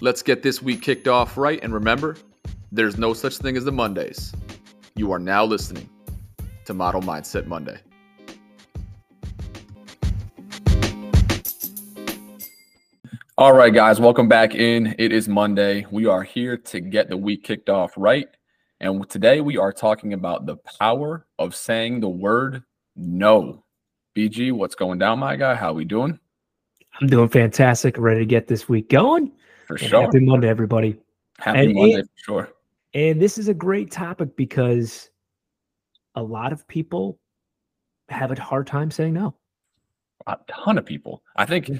Let's get this week kicked off right, and remember, there's no such thing as the Mondays. You are now listening to Model Mindset Monday. All right, guys, welcome back in. It is Monday. We are here to get the week kicked off right, and today we are talking about the power of saying the word no. BG, what's going down, my guy? How we doing? I'm doing fantastic. Ready to get this week going. For sure. Happy Monday, everybody. Happy Monday, for sure. And this is a great topic because a lot of people have a hard time saying no. A ton of people. I think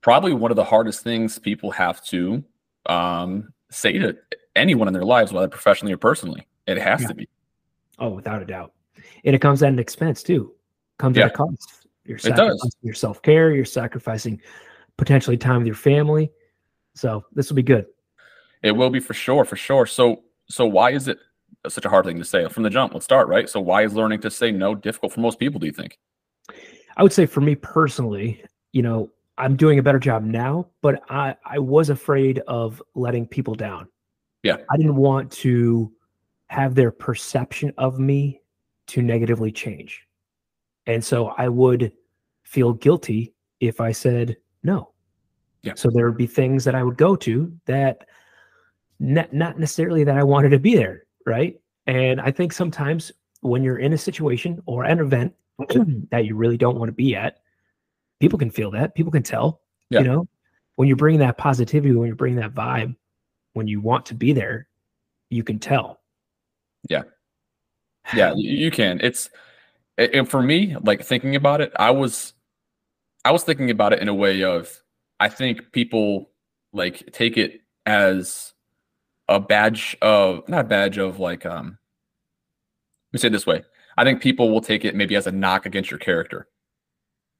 probably one of the hardest things people have to say to anyone in their lives, whether professionally or personally, it has to be. Oh, without a doubt. And it comes at an expense, too. Comes at a cost. You're sacrificing your self-care. You're sacrificing potentially time with your family. So this will be good. It will be for sure. So why is it such a hard thing to say from the jump? Let's start, right? So why is learning to say no difficult for most people, do you think? I would say for me personally, I'm doing a better job now, but I was afraid of letting people down. Yeah. I didn't want to have their perception of me to negatively change. And so I would feel guilty if I said no. Yeah. So there would be things that I would go to that not necessarily that I wanted to be there, right? And I think sometimes when you're in a situation or an event that you really don't want to be at, people can feel that. People can tell, when you bring that positivity, when you bring that vibe, when you want to be there, you can tell. Yeah. Yeah, you can. And for me, like thinking about it, I was thinking about it in a way of, I think people like take it as a badge of, not a badge of like, let me say it this way. I think people will take it maybe as a knock against your character,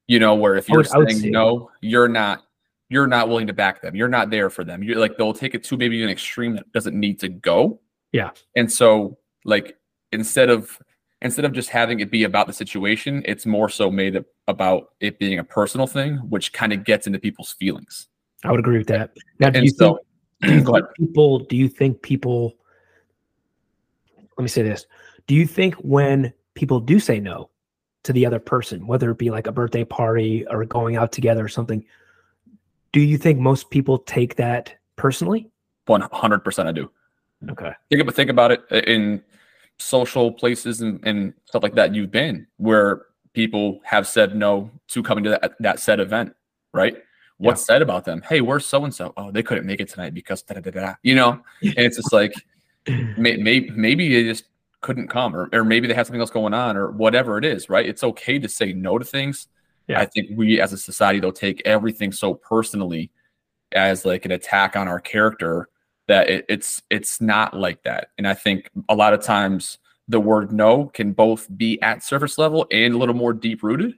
where if you're saying no, you're not willing to back them. You're not there for them. You're like, they'll take it to maybe an extreme that doesn't need to go. Yeah. And so like, instead of just having it be about the situation, it's more so made about it being a personal thing, which kind of gets into people's feelings. I would agree with that. Now, do you think people, let me say this. Do you think when people do say no to the other person, whether it be like a birthday party or going out together or something, do you think most people take that personally? 100% I do. Okay. Think about it in social places and stuff like that you've been, where people have said no to coming to that said event, right? What's said about them? Hey, where's so-and-so? Oh, they couldn't make it tonight because da-da-da-da, And it's just like, maybe they just couldn't come or maybe they had something else going on or whatever it is, right? It's okay to say no to things. Yeah. I think we as a society, though, take everything so personally as like an attack on our character that it's not like that. And I think a lot of times the word no can both be at surface level and a little more deep-rooted.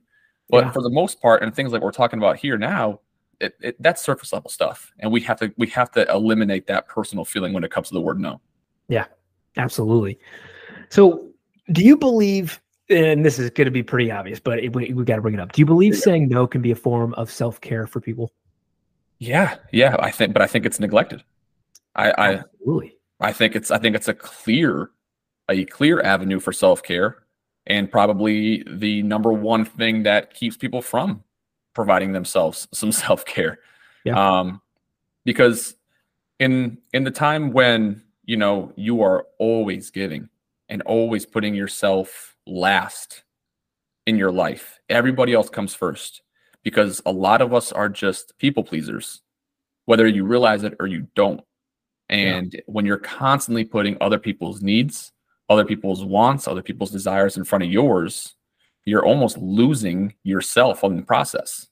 But for the most part, and things like we're talking about here now, that's surface level stuff. And we have to eliminate that personal feeling when it comes to the word no. Yeah, absolutely. So do you believe, and this is going to be pretty obvious, but we got to bring it up. Do you believe saying no can be a form of self-care for people? Yeah, I think it's neglected. Absolutely. I think it's a clear avenue for self-care, and probably the number one thing that keeps people from providing themselves some self-care. Yeah. Because in the time when, you are always giving and always putting yourself last in your life, everybody else comes first, because a lot of us are just people pleasers, whether you realize it or you don't. And when you're constantly putting other people's needs, other people's wants, other people's desires in front of yours, you're almost losing yourself on the process,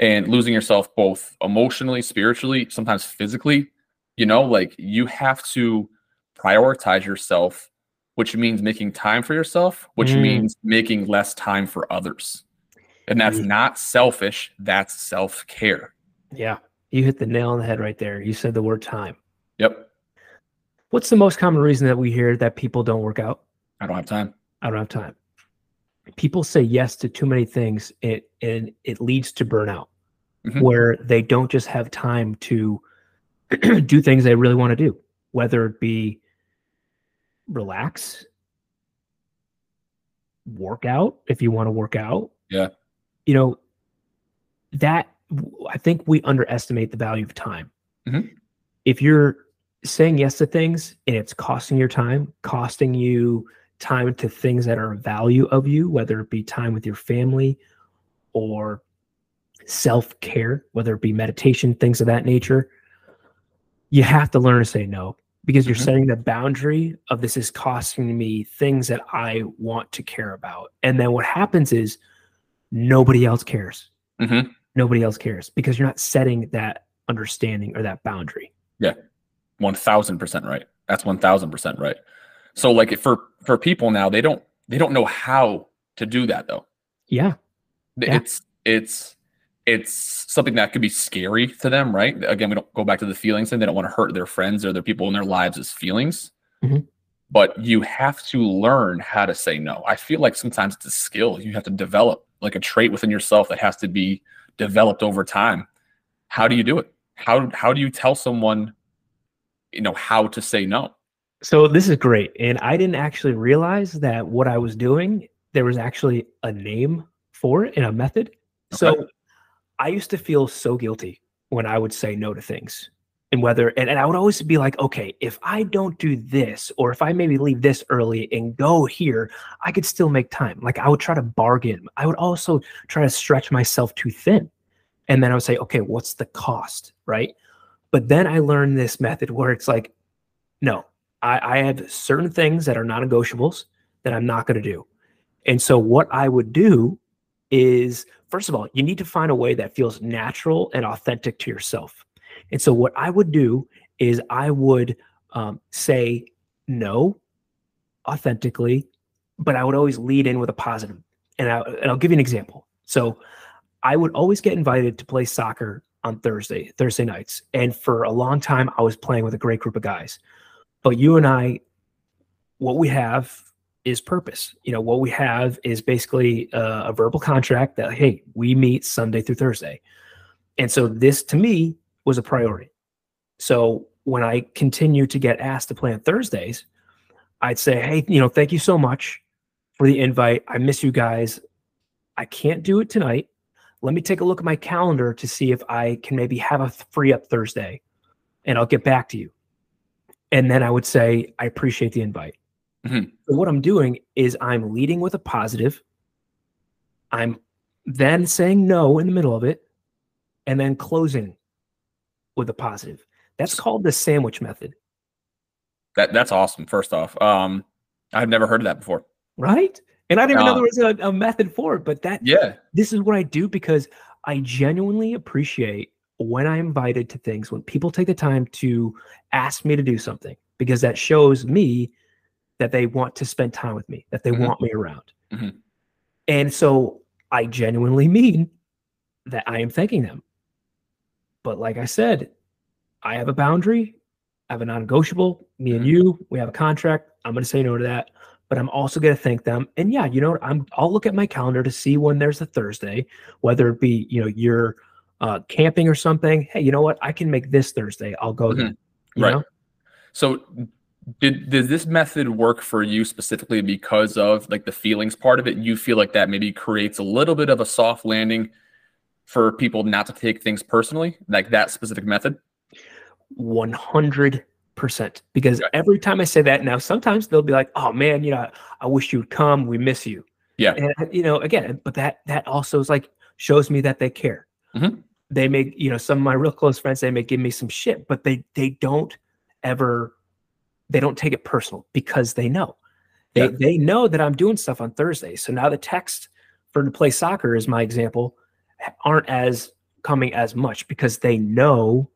and losing yourself both emotionally, spiritually, sometimes physically, like you have to prioritize yourself, which means making time for yourself, which means making less time for others. And that's not selfish. That's self-care. Yeah. You hit the nail on the head right there. You said the word time. Yep. What's the most common reason that we hear that people don't work out? I don't have time. People say yes to too many things, and it leads to burnout, where they don't just have time to do things they really want to do, whether it be relax, work out if you want to work out. Yeah. You know, that I think we underestimate the value of time. Mm-hmm. If you're saying yes to things and it's costing your time, costing you time to things that are of value of you, whether it be time with your family or self-care, whether it be meditation, things of that nature, you have to learn to say no, because you're mm-hmm. setting the boundary of this is costing me things that I want to care about. And then what happens is nobody else cares. Mm-hmm. Nobody else cares because you're not setting that understanding or that boundary. Yeah. 1000% right. That's 1000% right. So like for people now, they don't know how to do that though. Yeah. It's something that could be scary to them, right? Again, we don't go back to the feelings thing. They don't want to hurt their friends or their people in their lives as feelings. Mm-hmm. But you have to learn how to say no. I feel like sometimes it's a skill you have to develop, like a trait within yourself that has to be developed over time. How do you do it? How do you tell someone, you know, how to say no? So this is great. And I didn't actually realize that what I was doing, there was actually a name for it and a method. Okay. So I used to feel so guilty when I would say no to things, and and I would always be like, okay, if I don't do this, or if I maybe leave this early and go here, I could still make time. Like I would try to bargain. I would also try to stretch myself too thin. And then I would say, okay, what's the cost, right? But then I learned this method where it's like, no, I have certain things that are non-negotiables that I'm not going to do. And so what I would do is, first of all, you need to find a way that feels natural and authentic to yourself. And so what I would do is I would say no authentically, but I would always lead in with a positive. And I'll give you an example. So I would always get invited to play soccer on Thursday nights. And for a long time, I was playing with a great group of guys. But you and I, what we have is purpose. You know, what we have is basically a verbal contract that, hey, we meet Sunday through Thursday. And so this, to me, was a priority. So when I continued to get asked to play on Thursdays, I'd say, hey, you know, thank you so much for the invite. I miss you guys. I can't do it tonight. Let me take a look at my calendar to see if I can maybe have a free up Thursday, and I'll get back to you. And then I would say, I appreciate the invite. Mm-hmm. So what I'm doing is I'm leading with a positive. I'm then saying no in the middle of it, and then closing with a positive. That's called the sandwich method. That's awesome. First off, I've never heard of that before. Right? And I didn't even know there was a method for it, but this is what I do because I genuinely appreciate when I'm invited to things, when people take the time to ask me to do something, because that shows me that they want to spend time with me, that they mm-hmm. want me around. Mm-hmm. And so I genuinely mean that I am thanking them. But like I said, I have a boundary. I have a non-negotiable. Me and you, we have a contract. I'm going to say no to that. But I'm also going to thank them. And yeah, you know, I'll look at my calendar to see when there's a Thursday, whether it be, you know, you're camping or something. Hey, you know what? I can make this Thursday. I'll go then. Right. Know? So did this method work for you specifically because of like the feelings part of it? You feel like that maybe creates a little bit of a soft landing for people not to take things personally, like that specific method? 100%. Because every time I say that now, sometimes they'll be like, oh man, you know, I wish you'd come. We miss you. Yeah. And you know, again, but that also is like, shows me that they care. Mm-hmm. They may, you know, some of my real close friends, they may give me some shit, but they don't take it personal because they know. They know that I'm doing stuff on Thursday. So now the text for to play soccer is my example aren't as coming as much because they know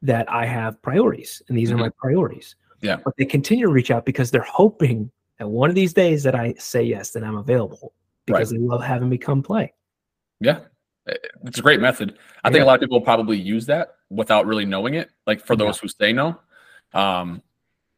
that I have priorities, and these mm-hmm. are my priorities. Yeah. But they continue to reach out because they're hoping that one of these days that I say yes, that I'm available, because they love having me come play. Yeah. It's a great method. I think a lot of people probably use that without really knowing it, like for those who say no,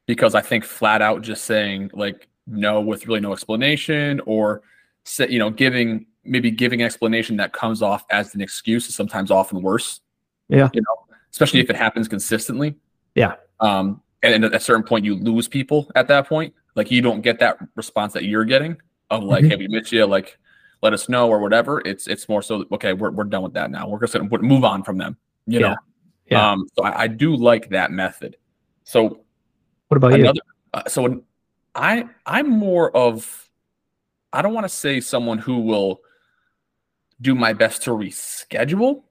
because I think flat out just saying like no with really no explanation, or say, you know, giving an explanation that comes off as an excuse is sometimes often worse. Yeah. You know, especially if it happens consistently. Yeah. And at a certain point, you lose people at that point. Like, you don't get that response that you're getting of like, hey, we missed you, like, let us know or whatever. It's more so, okay, we're done with that now. We're just going to move on from them, you know? Yeah. So I do like that method. So what about you? So I'm more of, I don't want to say someone who will do my best to reschedule.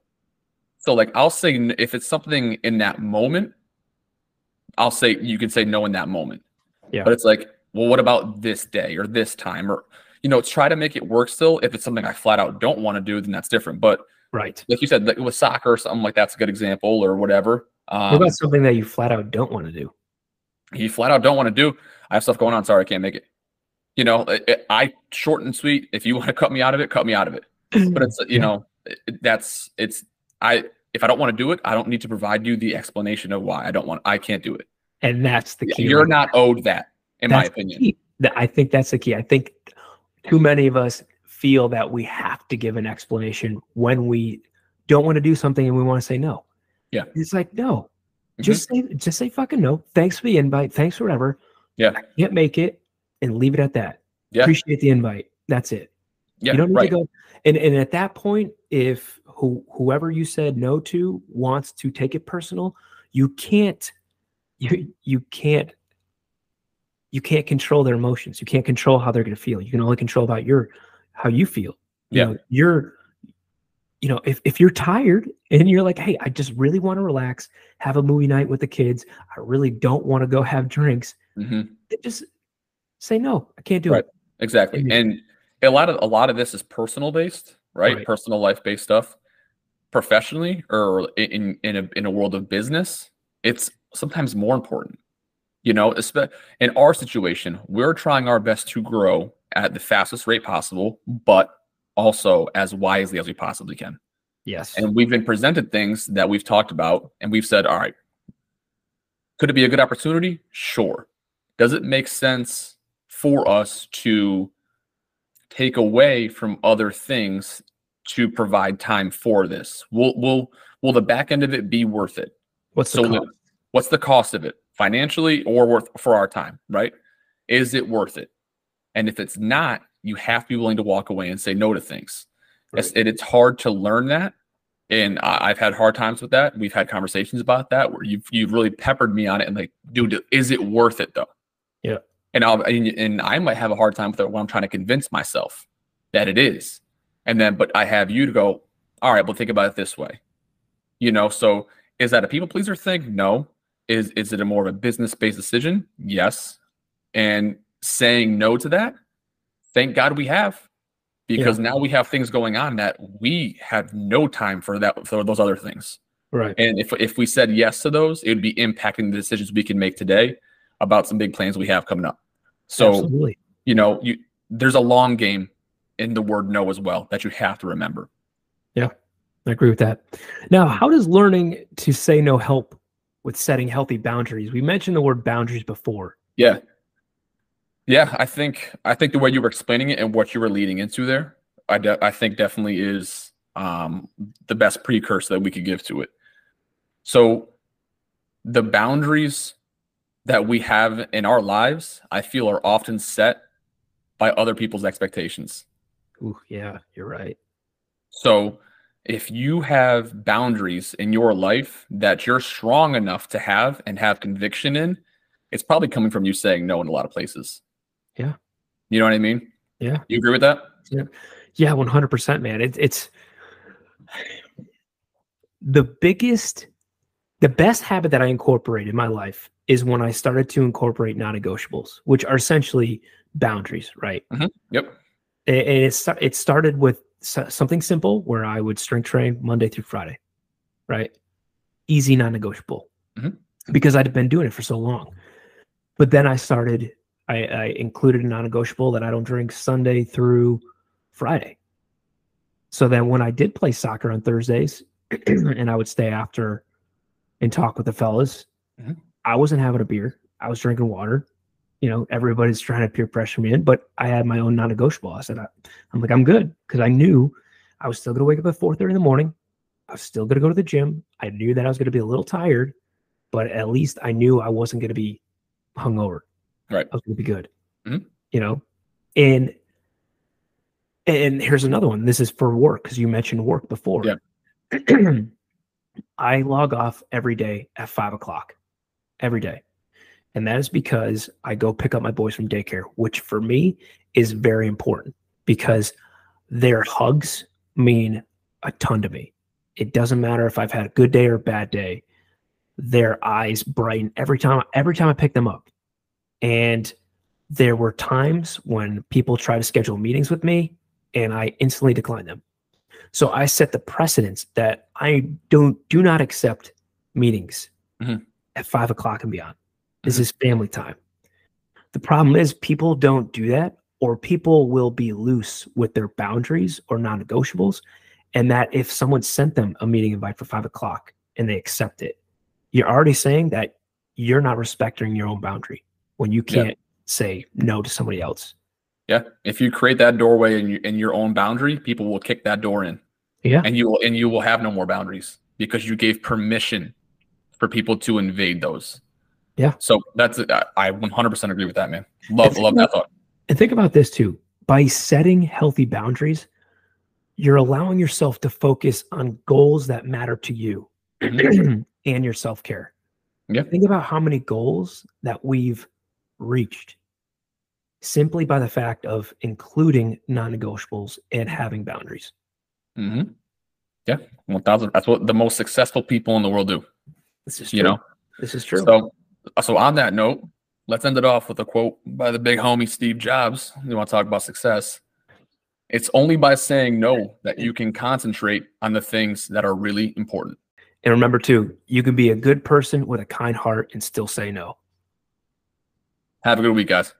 So like, I'll say if it's something in that moment, I'll say, you can say no in that moment. Yeah. But it's like, well, what about this day or this time? Or, you know, try to make it work still. If it's something I flat out don't want to do, then that's different. But right, like you said, like with soccer or something, like that's a good example or whatever. What about something that you flat out don't want to do? You flat out don't want to do. I have stuff going on. Sorry, I can't make it. You know, I short and sweet. If you want to cut me out of it, cut me out of it. But it's, you know, if I don't want to do it, I don't need to provide you the explanation of why I can't do it. And that's the key. You're not owed that, in my opinion. I think that's the key. I think too many of us feel that we have to give an explanation when we don't want to do something and we want to say no. Yeah. It's like, no, just say fucking no. Thanks for the invite. Thanks for whatever. Yeah. I can't make it, and leave it at that. Yeah. Appreciate the invite. That's it. Yeah. You don't need to go. And at that point, if whoever you said no to wants to take it personal, you can't control their emotions. You can't control how they're going to feel. You can only control about how you feel. Yeah. You know, if you're tired and you're like, hey, I just really want to relax, have a movie night with the kids. I really don't want to go have drinks. Mm-hmm. Just say, no, I can't do it. Exactly. And a lot of this is personal based, right? Personal life based stuff. Professionally or in a world of business, it's sometimes more important. You know, in our situation, we're trying our best to grow at the fastest rate possible, but also as wisely as we possibly can. Yes. And we've been presented things that we've talked about and we've said, all right, could it be a good opportunity? Sure. Does it make sense for us to take away from other things to provide time for this? Will the back end of it be worth it? What's the cost of it? Financially or worth for our time, right? Is it worth it? And if it's not, you have to be willing to walk away and say no to things. Right. It's hard to learn that. And I've had hard times with that. We've had conversations about that where you've really peppered me on it and like, dude, is it worth it though? Yeah. And I might have a hard time with it when I'm trying to convince myself that it is. And then, but I have you to go, all right, well, think about it this way. You know, so is that a people pleaser thing? No. Is it a more of a business-based decision? Yes. And saying no to that, thank God we have, because now we have things going on that we have no time for that, for those other things. Right. And if we said yes to those, it would be impacting the decisions we can make today about some big plans we have coming up. So, absolutely. You know, there's a long game in the word no as well that you have to remember. Yeah, I agree with that. Now, how does learning to say no help with setting healthy boundaries? We mentioned the word boundaries before. Yeah. Yeah. I think the way you were explaining it and what you were leading into there, I think definitely is the best precursor that we could give to it. So the boundaries that we have in our lives, I feel are often set by other people's expectations. Ooh, yeah, you're right. So if you have boundaries in your life that you're strong enough to have and have conviction in, it's probably coming from you saying no in a lot of places. Yeah. You know what I mean? Yeah. You agree with that? Yeah. Yeah, 100%, man. It's the best habit that I incorporate in my life is when I started to incorporate non-negotiables, which are essentially boundaries, right? Mm-hmm. Yep. And it started with something simple where I would strength train Monday through Friday, right? Easy, non-negotiable, because I'd been doing it for so long. But then I included a non-negotiable that I don't drink Sunday through Friday. So then when I did play soccer on Thursdays and I would stay after and talk with the fellas, I wasn't having a beer. I was drinking water. You know, everybody's trying to peer pressure me in, but I had my own non-negotiable. I said, I'm good. Cause I knew I was still going to wake up at 4:30 in the morning. I was still going to go to the gym. I knew that I was going to be a little tired, but at least I knew I wasn't going to be hungover. Right. I was going to be good, you know? And here's another one. This is for work, because you mentioned work before. Yeah. I log off every day at 5 o'clock every day. And that is because I go pick up my boys from daycare, which for me is very important because their hugs mean a ton to me. It doesn't matter if I've had a good day or a bad day. Their eyes brighten every time I pick them up. And there were times when people try to schedule meetings with me and I instantly decline them. So I set the precedence that I do not accept meetings at 5 o'clock and beyond. This is family time. The problem is people don't do that, or people will be loose with their boundaries or non-negotiables. And that if someone sent them a meeting invite for 5 o'clock and they accept it, you're already saying that you're not respecting your own boundary when you can't say no to somebody else. Yeah. If you create that doorway in your own boundary, people will kick that door in. Yeah. And you will have no more boundaries because you gave permission for people to invade those. Yeah. So that's, I 100% agree with that, man. Love that thought. And think about this too. By setting healthy boundaries, you're allowing yourself to focus on goals that matter to you and your self-care. Yeah. Think about how many goals that we've reached simply by the fact of including non-negotiables and having boundaries. Mm-hmm. Yeah. 1,000. That's what the most successful people in the world do. This is true. You know? This is true. So on that note, let's end it off with a quote by the big homie Steve Jobs. You want to talk about success? It's only by saying no that you can concentrate on the things that are really important. And remember too, you can be a good person with a kind heart and still say no. Have a good week, guys.